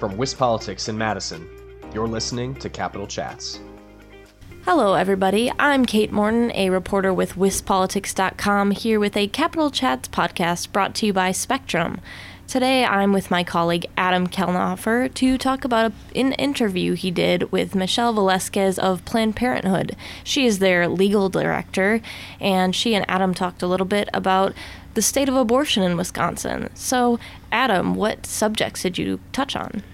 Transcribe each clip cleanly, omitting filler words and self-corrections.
From WisPolitics in Madison, you're listening to Capitol Chats. Hello, everybody. I'm Kate Morton, a reporter with WisPolitics.com, here with a Capitol Chats podcast brought to you by Spectrum. Today, I'm with my colleague Adam Kelnoffer to talk about an interview he did with Michelle Velasquez of Planned Parenthood. She is their legal director, and she and Adam talked a little bit about the state of abortion in Wisconsin. So, Adam, what subjects did you touch on?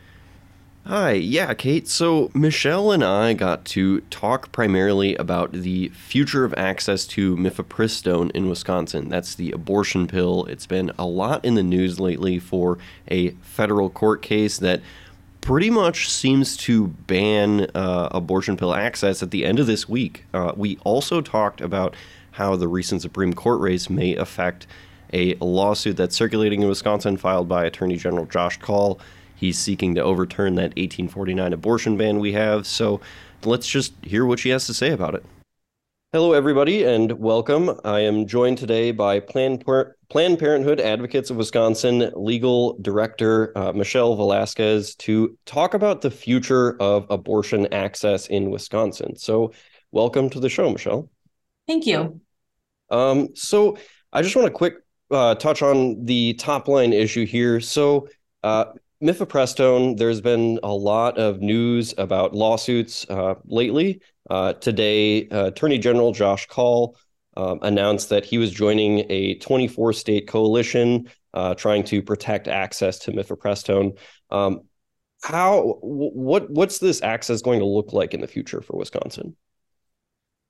Hi, yeah, Kate. So Michelle and I got to talk primarily about the future of access to mifepristone in Wisconsin. That's the abortion pill. It's been a lot in the news lately for a federal court case that pretty much seems to ban abortion pill access at the end of this week. We also talked about how the recent Supreme Court race may affect a lawsuit that's circulating in Wisconsin filed by Attorney General Josh Kaul. He's seeking to overturn that 1849 abortion ban we have. So let's just hear what she has to say about it. Hello, everybody, and welcome. I am joined today by Planned Parenthood Advocates of Wisconsin legal director Michelle Velasquez to talk about the future of abortion access in Wisconsin. So welcome to the show, Michelle. Thank you. So I just want to quick touch on the top line issue here. So mifepristone, there's been a lot of news about lawsuits lately. Today, Attorney General Josh Kaul announced that he was joining a 24-state coalition trying to protect access to mifepristone. What's this access going to look like in the future for Wisconsin?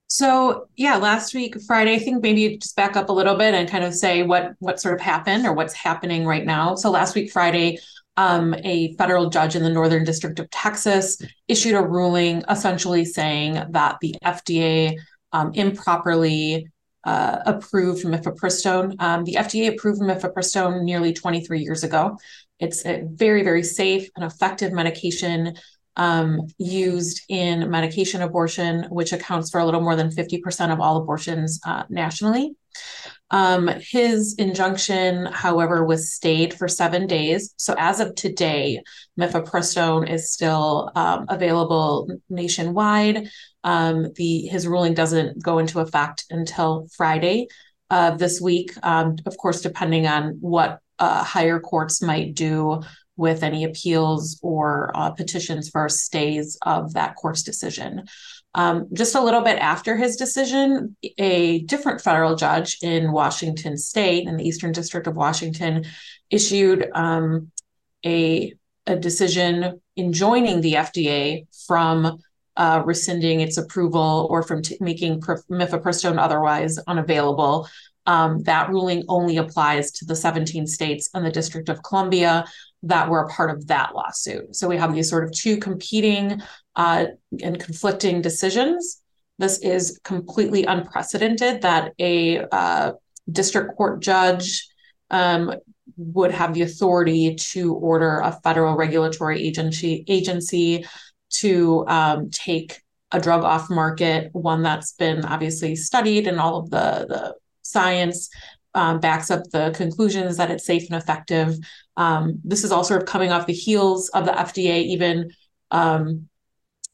So, yeah, last week, Friday, I think maybe just back up a little bit and kind of say what sort of happened or what's happening right now. So last week, Friday, a federal judge in the Northern District of Texas issued a ruling essentially saying that the FDA improperly approved mifepristone. The FDA approved mifepristone nearly 23 years ago. It's a very, very safe and effective medication used in medication abortion, which accounts for a little more than 50% of all abortions nationally. His injunction, however, was stayed for 7 days. So as of today, mifepristone is still available nationwide. His ruling doesn't go into effect until Friday of this week, of course, depending on what higher courts might do with any appeals or petitions for stays of that court's decision. Just a little bit after his decision, a different federal judge in Washington State, in the Eastern District of Washington, issued a decision enjoining the FDA from rescinding its approval or from making mifepristone otherwise unavailable. That ruling only applies to the 17 states and the District of Columbia that were a part of that lawsuit. So we have these sort of two competing and conflicting decisions. This is completely unprecedented that a district court judge would have the authority to order a federal regulatory agency to take a drug off market, one that's been obviously studied and all of the science backs up the conclusions that it's safe and effective. This is all sort of coming off the heels of the FDA even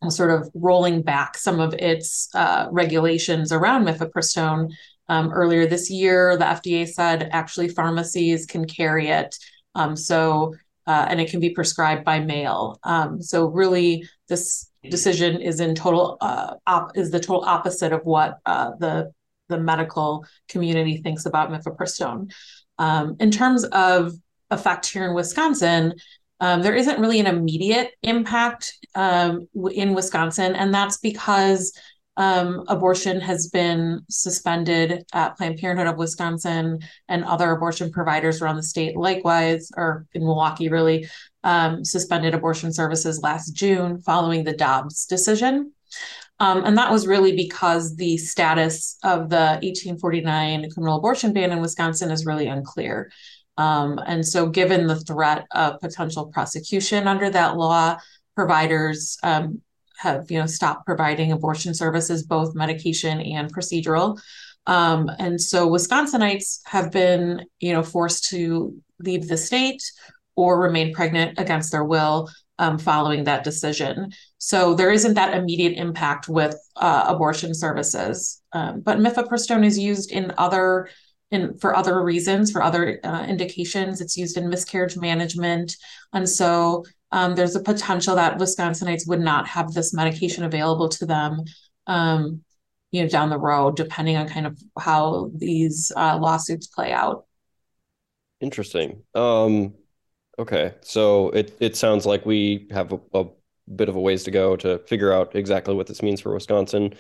sort of rolling back some of its regulations around mifepristone. Earlier this year, the FDA said actually pharmacies can carry it, and it can be prescribed by mail. So really, this decision is in total is the total opposite of what the medical community thinks about mifepristone. In terms of effect here in Wisconsin, there isn't really an immediate impact in Wisconsin, and that's because abortion has been suspended at Planned Parenthood of Wisconsin and other abortion providers around the state likewise, or in Milwaukee really, suspended abortion services last June following the Dobbs decision. And that was really because the status of the 1849 criminal abortion ban in Wisconsin is really unclear. And so given the threat of potential prosecution under that law, providers have stopped providing abortion services, both medication and procedural. And so Wisconsinites have been forced to leave the state or remain pregnant against their will. following that decision. So there isn't that immediate impact with abortion services. But mifepristone is used in other for other reasons, for other indications. It's used in miscarriage management. And so there's a potential that Wisconsinites would not have this medication available to them down the road, depending on kind of how these lawsuits play out. Interesting. Okay. So it sounds like we have a bit of a ways to go to figure out exactly what this means for Wisconsin.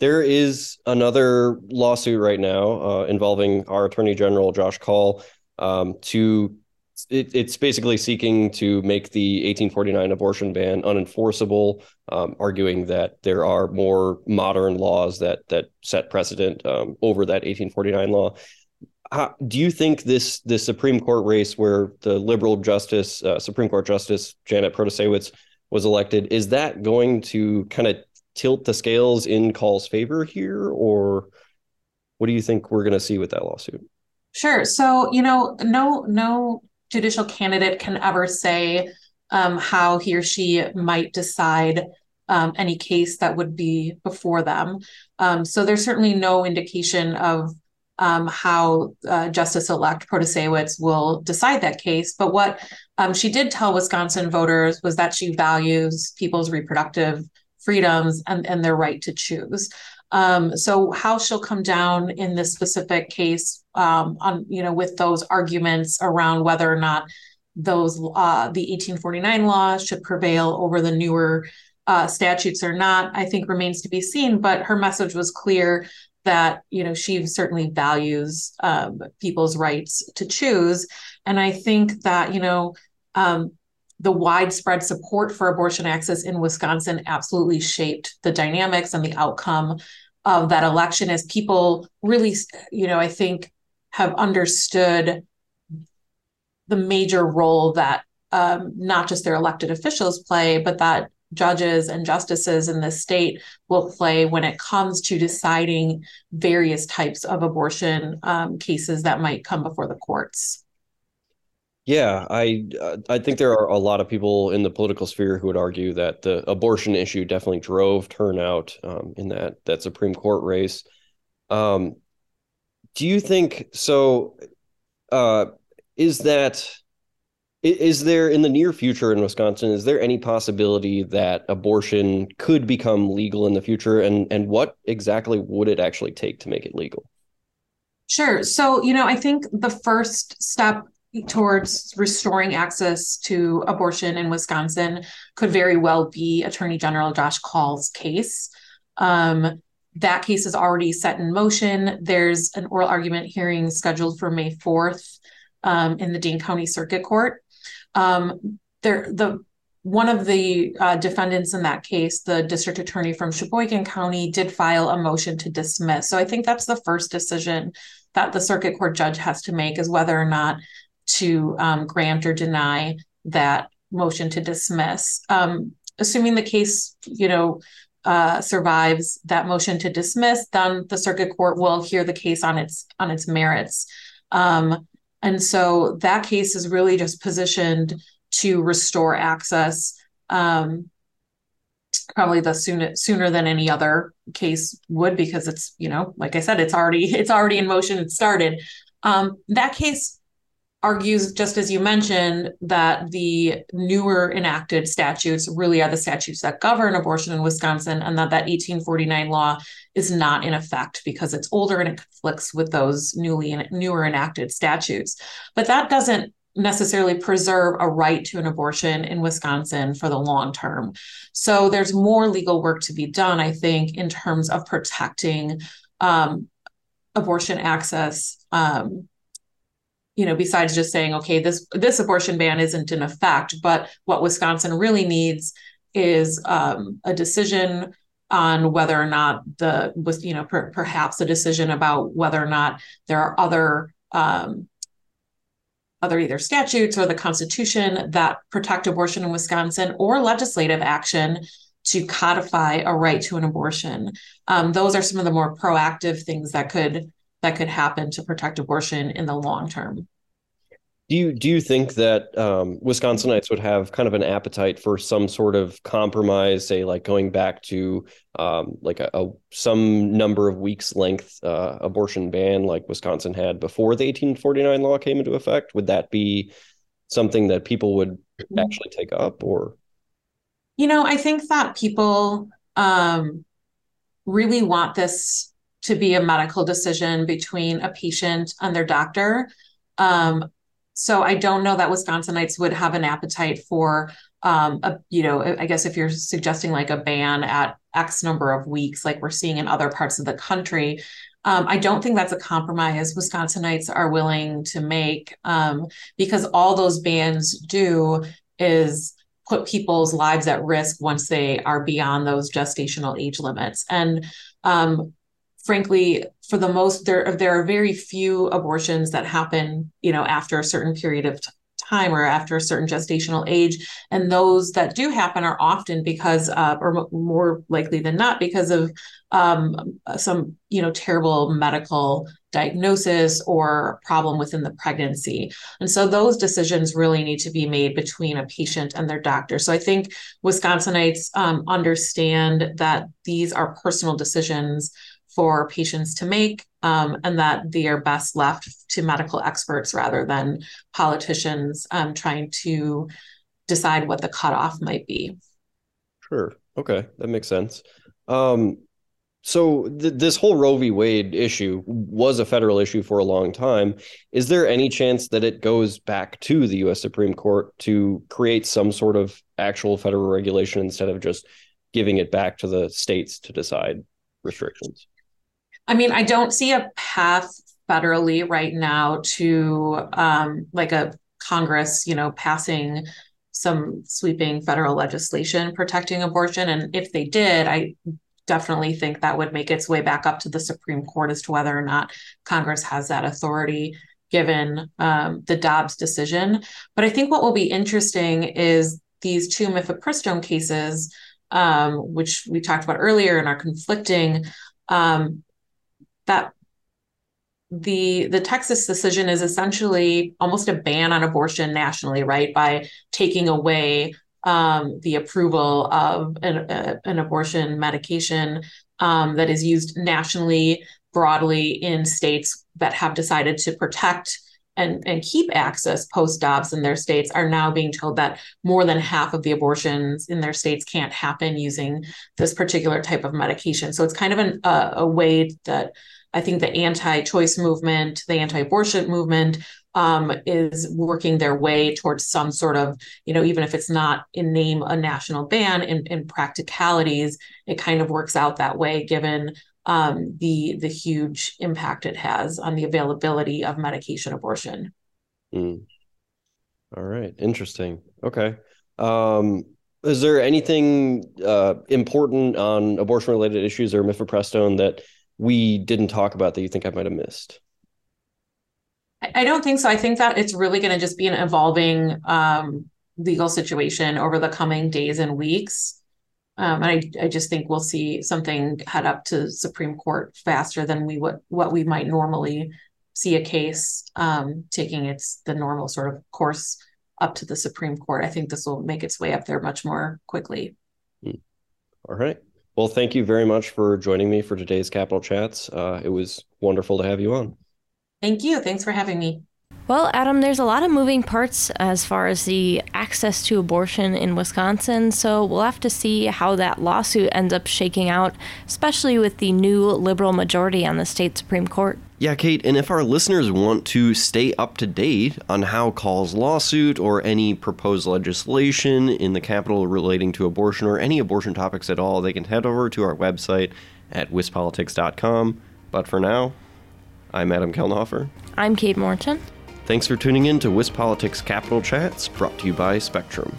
There is another lawsuit right now involving our Attorney General, Josh Kaul, it's basically seeking to make the 1849 abortion ban unenforceable, arguing that there are more modern laws that set precedent over that 1849 law. How do you think this Supreme Court race, where the liberal justice, Supreme Court Justice Janet Protasiewicz was elected, is that going to kind of tilt the scales in Kaul's favor here, or what do you think we're going to see with that lawsuit? Sure. So, no judicial candidate can ever say how he or she might decide any case that would be before them. So there's certainly no indication of how Justice-elect Protasiewicz will decide that case. But what she did tell Wisconsin voters was that she values people's reproductive freedoms and their right to choose. So how she'll come down in this specific case with those arguments around whether or not those the 1849 law should prevail over the newer statutes or not, I think remains to be seen. But her message was clear that, she certainly values people's rights to choose. And I think that, the widespread support for abortion access in Wisconsin absolutely shaped the dynamics and the outcome of that election, as people really, I think, have understood the major role that not just their elected officials play, but that judges and justices in this state will play when it comes to deciding various types of abortion cases that might come before the courts. Yeah, I think there are a lot of people in the political sphere who would argue that the abortion issue definitely drove turnout in that Supreme Court race. Do you think so? Is there, in the near future in Wisconsin, is there any possibility that abortion could become legal in the future, and what exactly would it actually take to make it legal? Sure. So, I think the first step towards restoring access to abortion in Wisconsin could very well be Attorney General Josh Kaul's case. That case is already set in motion. There's an oral argument hearing scheduled for May 4th in the Dane County Circuit Court. One of the defendants in that case, the district attorney from Sheboygan County, did file a motion to dismiss. So I think that's the first decision that the circuit court judge has to make, is whether or not to grant or deny that motion to dismiss. Assuming the case, survives that motion to dismiss, then the circuit court will hear the case on its merits. And so that case is really just positioned to restore access, probably the sooner than any other case would, because it's, like I said, it's already in motion. It started. That case argues, just as you mentioned, that the newer enacted statutes really are the statutes that govern abortion in Wisconsin, and that 1849 law is not in effect because it's older and it conflicts with those newer enacted statutes. But that doesn't necessarily preserve a right to an abortion in Wisconsin for the long term. So there's more legal work to be done, I think, in terms of protecting abortion access, besides just saying, okay, this abortion ban isn't in effect, but what Wisconsin really needs is a decision on whether or not perhaps a decision about whether or not there are other either statutes or the Constitution that protect abortion in Wisconsin, or legislative action to codify a right to an abortion. Those are some of the more proactive things that could happen to protect abortion in the long term. Do you think that Wisconsinites would have kind of an appetite for some sort of compromise, say like going back to like a some number of weeks length abortion ban like Wisconsin had before the 1849 law came into effect? Would that be something that people would actually take up? Or, you know, I think that people really want this to be a medical decision between a patient and their doctor. So I don't know that Wisconsinites would have an appetite for, I guess if you're suggesting like a ban at X number of weeks, like we're seeing in other parts of the country, I don't think that's a compromise Wisconsinites are willing to make, because all those bans do is put people's lives at risk once they are beyond those gestational age limits. And frankly, for the most, there are very few abortions that happen, you know, after a certain period of time or after a certain gestational age. And those that do happen are often because, or more likely than not, because of some, you know, terrible medical diagnosis or problem within the pregnancy. And so those decisions really need to be made between a patient and their doctor. So I think Wisconsinites understand that these are personal decisions for patients to make, and that they are best left to medical experts rather than politicians trying to decide what the cutoff might be. Sure. Okay. That makes sense. So this whole Roe v. Wade issue was a federal issue for a long time. Is there any chance that it goes back to the U.S. Supreme Court to create some sort of actual federal regulation instead of just giving it back to the states to decide restrictions? I mean, I don't see a path federally right now to like a Congress, you know, passing some sweeping federal legislation protecting abortion. And if they did, I definitely think that would make its way back up to the Supreme Court as to whether or not Congress has that authority given the Dobbs decision. But I think what will be interesting is these two mifepristone cases, which we talked about earlier and are conflicting, that the Texas decision is essentially almost a ban on abortion nationally, right? By taking away the approval of an abortion medication that is used nationally, broadly in states that have decided to protect and keep access post-Dobbs in their states are now being told that more than half of the abortions in their states can't happen using this particular type of medication. So it's kind of a way that I think the anti-choice movement, the anti-abortion movement is working their way towards some sort of, you know, even if it's not in name a national ban, in practicalities, it kind of works out that way given the huge impact it has on the availability of medication abortion. Mm. All right. Interesting. Okay. Is there anything important on abortion related issues or mifepristone that we didn't talk about that you think I might've missed? I don't think so. I think that it's really going to just be an evolving legal situation over the coming days and weeks. And I just think we'll see something head up to Supreme Court faster than what we might normally see a case taking the normal sort of course up to the Supreme Court. I think this will make its way up there much more quickly. All right. Well, thank you very much for joining me for today's Capitol Chats. It was wonderful to have you on. Thank you. Thanks for having me. Well, Adam, there's a lot of moving parts as far as the access to abortion in Wisconsin, so we'll have to see how that lawsuit ends up shaking out, especially with the new liberal majority on the state Supreme Court. Yeah, Kate, and if our listeners want to stay up to date on how Kaul's lawsuit or any proposed legislation in the Capitol relating to abortion or any abortion topics at all, they can head over to our website at wispolitics.com. But for now, I'm Adam Kelnoffer. I'm Kate Morton. Thanks for tuning in to WisPolitics Capitol Chats, brought to you by Spectrum.